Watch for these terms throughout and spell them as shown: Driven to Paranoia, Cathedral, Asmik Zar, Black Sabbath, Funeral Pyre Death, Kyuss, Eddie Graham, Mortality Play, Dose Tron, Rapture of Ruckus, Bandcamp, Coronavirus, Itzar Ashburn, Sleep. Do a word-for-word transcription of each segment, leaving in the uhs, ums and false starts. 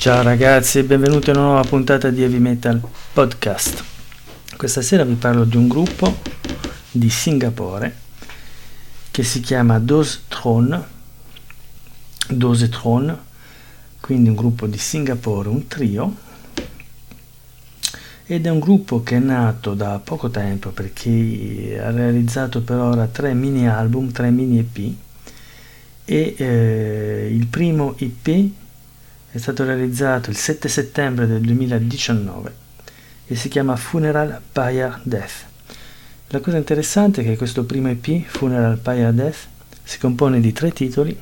Ciao ragazzi e benvenuti a una nuova puntata di Heavy Metal Podcast. Questa sera vi parlo di un gruppo di Singapore che si chiama Dose Tron, Dose Tron, quindi un gruppo di Singapore, un trio, ed è un gruppo che è nato da poco tempo perché ha realizzato per ora tre mini album, tre mini E P e eh, il primo E P è stato realizzato il sette settembre del duemiladiciannove e si chiama Funeral Pyre Death. La cosa interessante è che questo primo E P, Funeral Pyre Death, si compone di tre titoli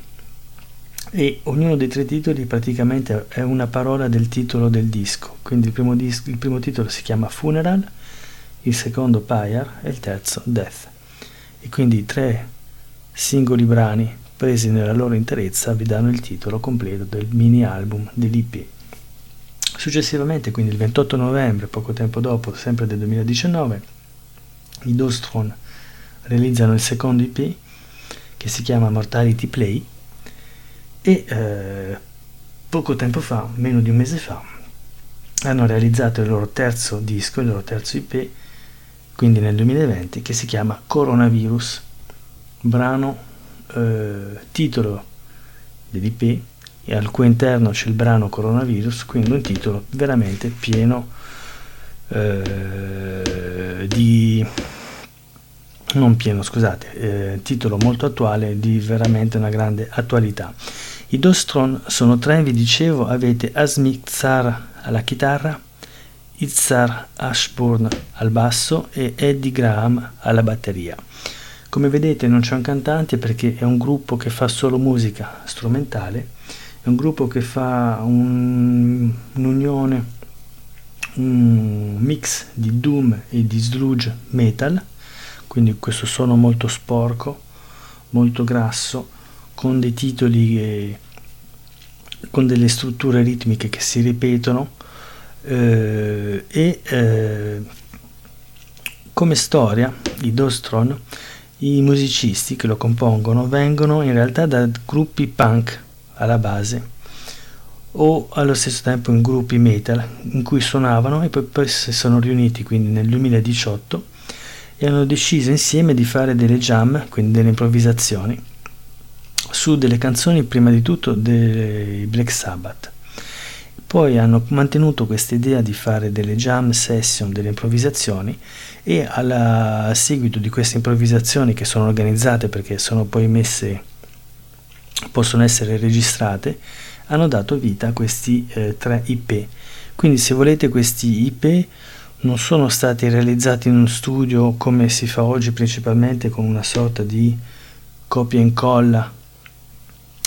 e ognuno dei tre titoli praticamente è una parola del titolo del disco. Quindi il primo, dis- il primo titolo si chiama Funeral, il secondo Pyre e il terzo Death. E quindi i tre singoli brani presi nella loro interezza vi danno il titolo completo del mini album dell'E P. Successivamente, quindi il ventotto novembre, poco tempo dopo, sempre del duemiladiciannove, i Dose Tron realizzano il secondo E P che si chiama Mortality Play e eh, poco tempo fa, meno di un mese fa, hanno realizzato il loro terzo disco, il loro terzo E P, quindi nel duemilaventi, che si chiama Coronavirus, brano Uh, titolo dell'E P e al cui interno c'è il brano Coronavirus, quindi un titolo veramente pieno uh, di non pieno scusate uh, titolo molto attuale, di veramente una grande attualità. I Dose Tron sono tre, vi dicevo, avete Asmik Zar alla chitarra, Itzar Ashburn al basso e Eddie Graham alla batteria. Come vedete non c'è un cantante perché è un gruppo che fa solo musica strumentale, è un gruppo che fa un, un'unione, un mix di doom e di sludge metal, quindi questo suono molto sporco, molto grasso, con dei titoli, e, con delle strutture ritmiche che si ripetono eh, e eh, come storia di Dose Tron. I musicisti che lo compongono vengono in realtà da gruppi punk alla base o allo stesso tempo in gruppi metal in cui suonavano e poi, poi si sono riuniti quindi nel duemiladiciotto e hanno deciso insieme di fare delle jam, quindi delle improvvisazioni su delle canzoni prima di tutto dei Black Sabbath. Poi hanno mantenuto questa idea di fare delle jam session, delle improvvisazioni, e alla, a seguito di queste improvvisazioni che sono organizzate perché sono poi messe, possono essere registrate, hanno dato vita a questi eh, tre E P. Quindi se volete questi E P non sono stati realizzati in un studio come si fa oggi principalmente con una sorta di copia e incolla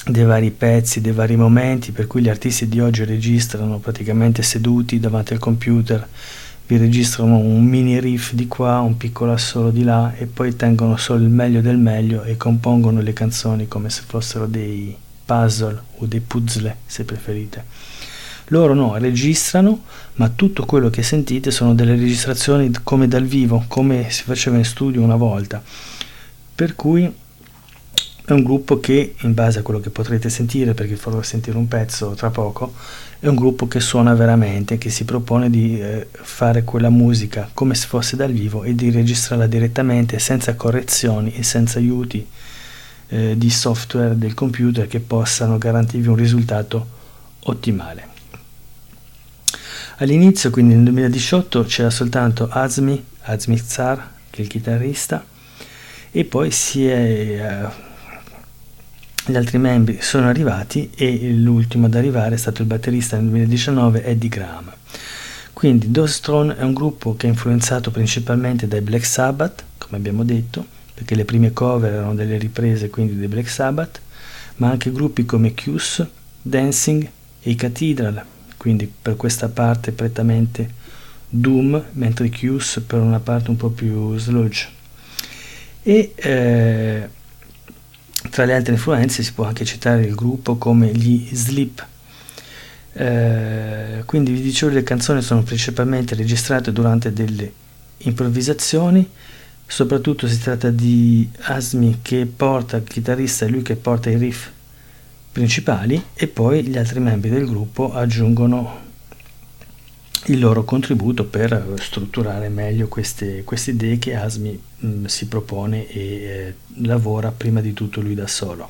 dei vari pezzi, dei vari momenti, per cui gli artisti di oggi registrano praticamente seduti davanti al computer, vi registrano un mini riff di qua, un piccolo assolo di là e poi tengono solo il meglio del meglio e compongono le canzoni come se fossero dei puzzle o dei puzzle se preferite. Loro no, registrano, ma tutto quello che sentite sono delle registrazioni come dal vivo, come si faceva in studio una volta, per cui è un gruppo che, in base a quello che potrete sentire, perché farò sentire un pezzo tra poco, è un gruppo che suona veramente, che si propone di eh, fare quella musica come se fosse dal vivo e di registrarla direttamente senza correzioni e senza aiuti eh, di software del computer che possano garantirvi un risultato ottimale. All'inizio, quindi nel duemiladiciotto, c'era soltanto Asmi, Asmik Zar, che è il chitarrista, e poi si è... Eh, gli altri membri sono arrivati e l'ultimo ad arrivare è stato il batterista nel duemiladiciannove, Eddie Graham. Quindi Dose Tron è un gruppo che è influenzato principalmente dai Black Sabbath, come abbiamo detto, perché le prime cover erano delle riprese quindi dei Black Sabbath, ma anche gruppi come Kyuss, Dancing e Cathedral, quindi per questa parte prettamente doom, mentre Kyuss per una parte un po' più sludge. E eh, tra le altre influenze si può anche citare il gruppo come gli Sleep. Eh, quindi vi dicevo, le canzoni sono principalmente registrate durante delle improvvisazioni, soprattutto si tratta di Asmi che porta il chitarrista e lui che porta i riff principali e poi gli altri membri del gruppo aggiungono il loro contributo per strutturare meglio queste, queste idee che Asmi mh, si propone e eh, lavora prima di tutto lui da solo.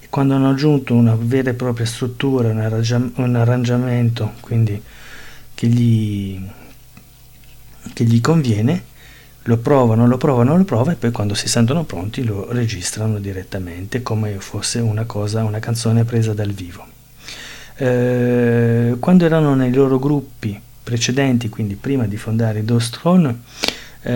E quando hanno aggiunto una vera e propria struttura, un, arrangi- un arrangiamento quindi che gli, che gli conviene, lo provano, lo provano, lo provano e poi quando si sentono pronti lo registrano direttamente come fosse una cosa, una canzone presa dal vivo. Quando erano nei loro gruppi precedenti, quindi prima di fondare Dose Tron, eh,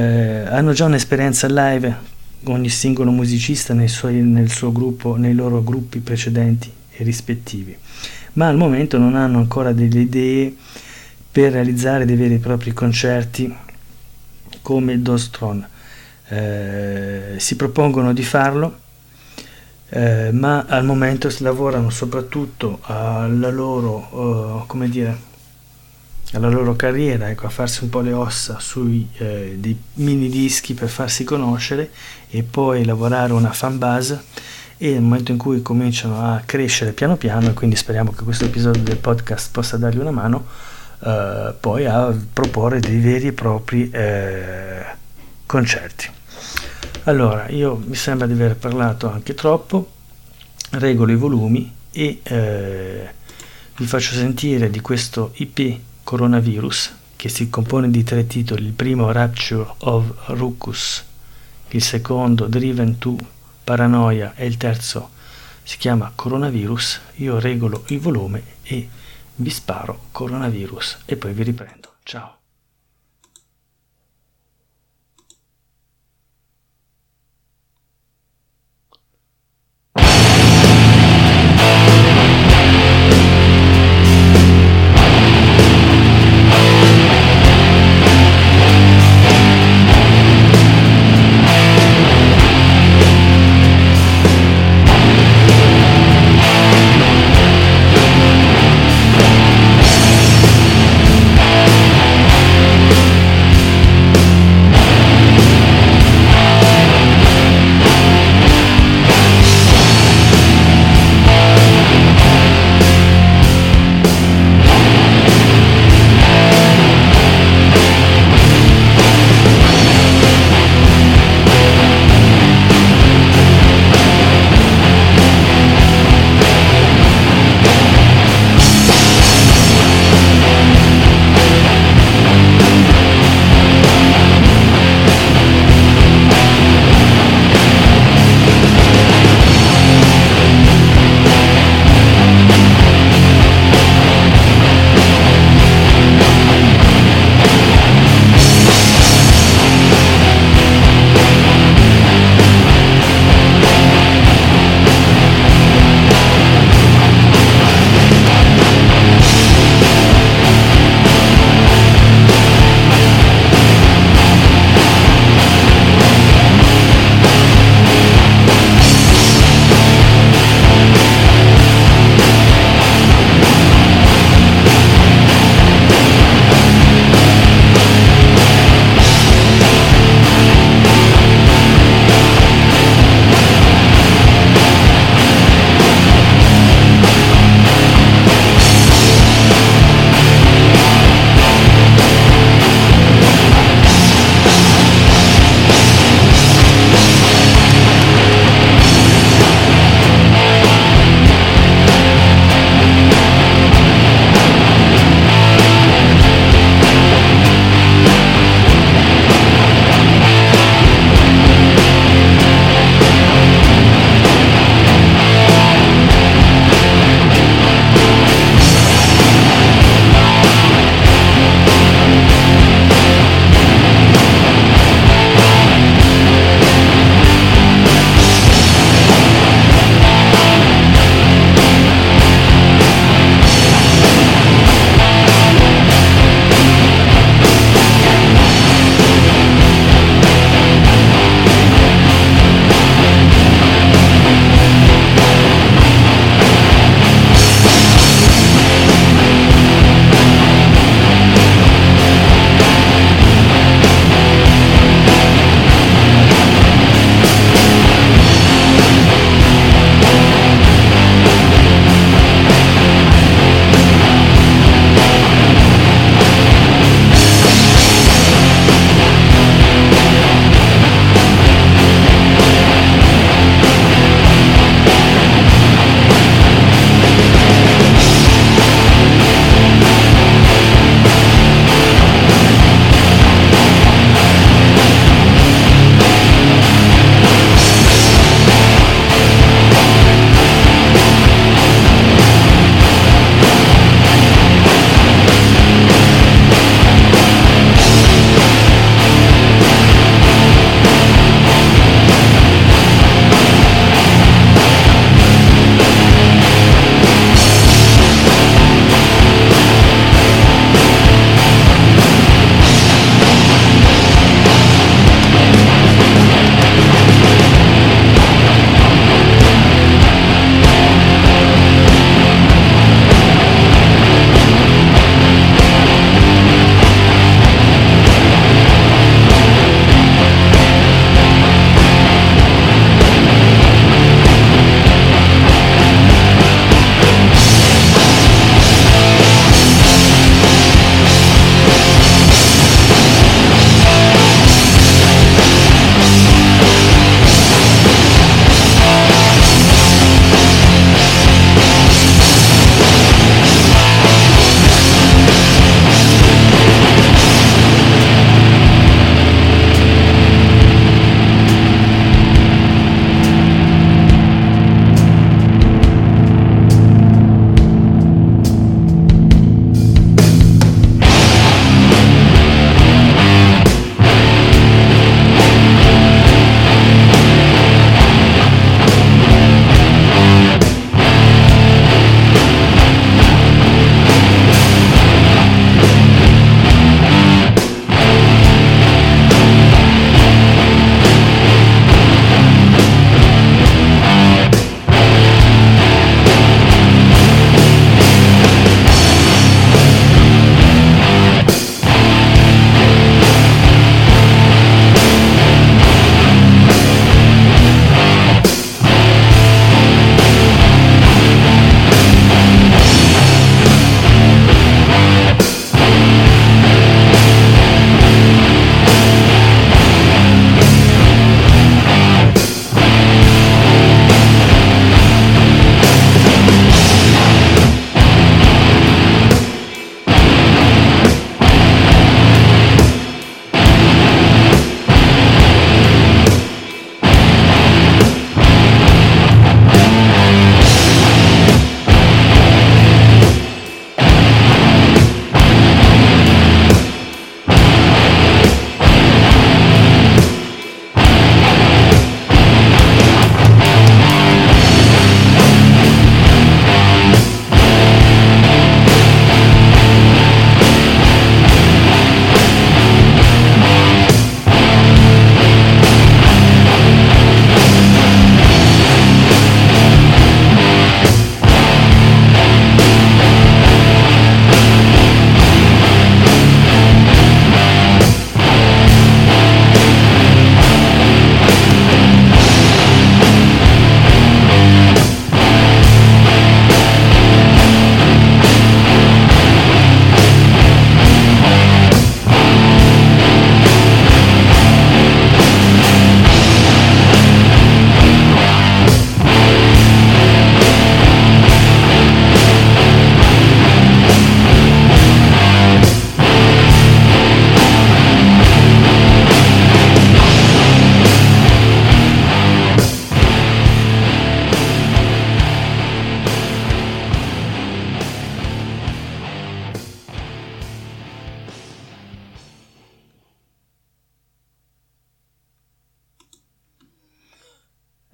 hanno già un'esperienza live, ogni singolo musicista nei suoi, nel suo gruppo, nei loro gruppi precedenti e rispettivi, ma al momento non hanno ancora delle idee per realizzare dei veri e propri concerti come Dose Tron. Eh, si propongono di farlo, Eh, ma al momento lavorano soprattutto alla loro, uh, come dire, alla loro carriera, ecco, a farsi un po' le ossa sui eh, dei mini dischi per farsi conoscere e poi lavorare una fan base, e nel momento in cui cominciano a crescere piano piano, e quindi speriamo che questo episodio del podcast possa dargli una mano, eh, poi a proporre dei veri e propri eh, concerti. Allora, io mi sembra di aver parlato anche troppo, regolo i volumi e eh, vi faccio sentire di questo E P Coronavirus, che si compone di tre titoli: il primo Rapture of Ruckus, il secondo Driven to Paranoia e il terzo si chiama Coronavirus. Io regolo il volume e vi sparo Coronavirus e poi vi riprendo. Ciao!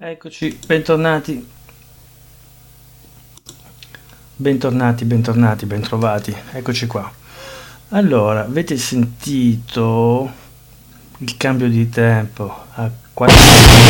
Eccoci, bentornati, bentornati, bentornati, bentrovati, eccoci qua. Allora, avete sentito il cambio di tempo a quattro...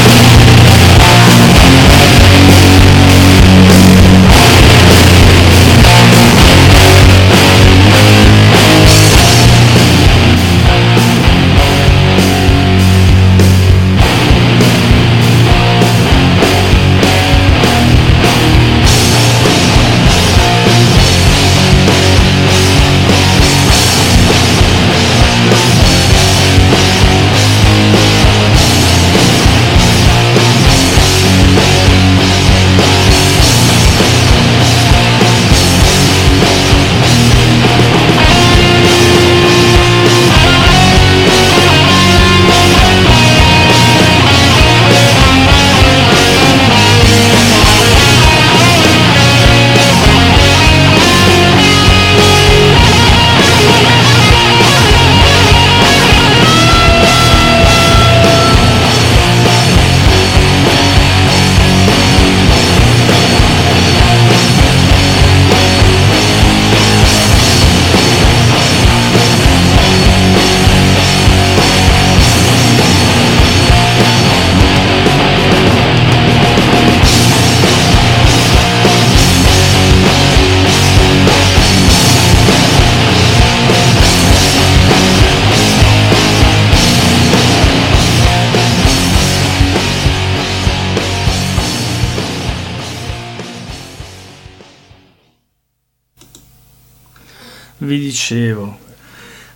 Vi dicevo,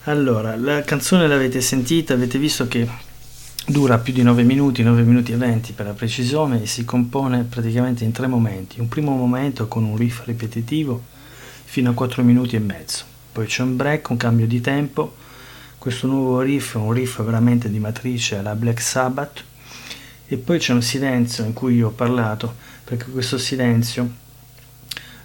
allora, la canzone l'avete sentita, avete visto che dura più di nove minuti, nove minuti e venti per la precisione, e si compone praticamente in tre momenti. Un primo momento con un riff ripetitivo fino a quattro minuti e mezzo, poi c'è un break, un cambio di tempo. Questo nuovo riff è un riff veramente di matrice alla Black Sabbath, e poi c'è un silenzio in cui io ho parlato, perché questo silenzio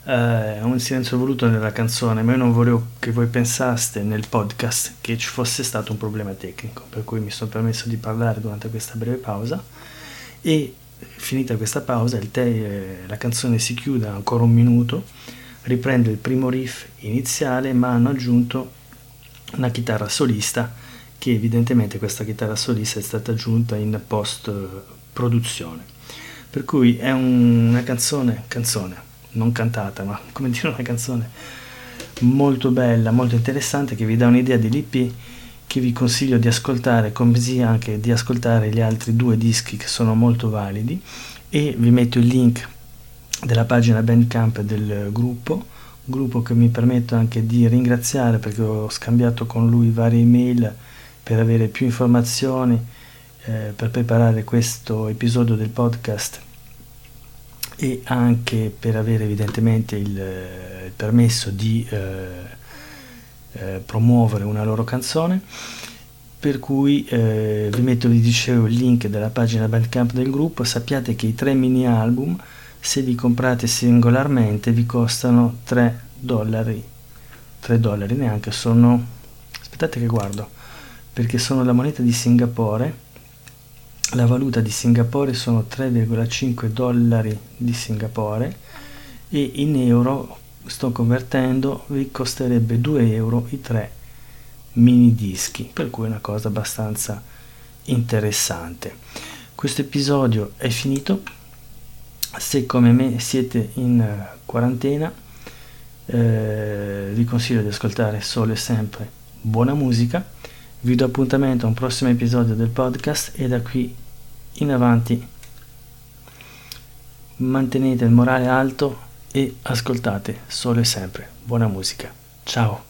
è uh, un silenzio voluto nella canzone, ma io non volevo che voi pensaste nel podcast che ci fosse stato un problema tecnico, per cui mi sono permesso di parlare durante questa breve pausa, e finita questa pausa il te- la canzone si chiude ancora un minuto, riprende il primo riff iniziale, ma hanno aggiunto una chitarra solista, che evidentemente questa chitarra solista è stata aggiunta in post produzione, per cui è un, una canzone canzone non cantata, ma come dire, una canzone molto bella, molto interessante, che vi dà un'idea dell'I P, che vi consiglio di ascoltare, così anche di ascoltare gli altri due dischi che sono molto validi, e vi metto il link della pagina Bandcamp del gruppo, gruppo che mi permetto anche di ringraziare, perché ho scambiato con lui varie email per avere più informazioni eh, per preparare questo episodio del podcast, e anche per avere evidentemente il, il permesso di eh, eh, promuovere una loro canzone, per cui eh, vi metto, vi dicevo, il link della pagina Bandcamp del gruppo. Sappiate che i tre mini album, se li comprate singolarmente, vi costano tre dollari, tre dollari neanche, sono, aspettate che guardo, perché sono la moneta di Singapore, la valuta di Singapore, sono tre virgola cinque dollari di Singapore, e in euro sto convertendo, vi costerebbe due euro i tre mini dischi, per cui è una cosa abbastanza interessante. Questo episodio è finito. Se come me siete in quarantena, eh, vi consiglio di ascoltare solo e sempre buona musica. Vi do appuntamento a un prossimo episodio del podcast, e da qui in avanti mantenete il morale alto e ascoltate solo e sempre buona musica. Ciao!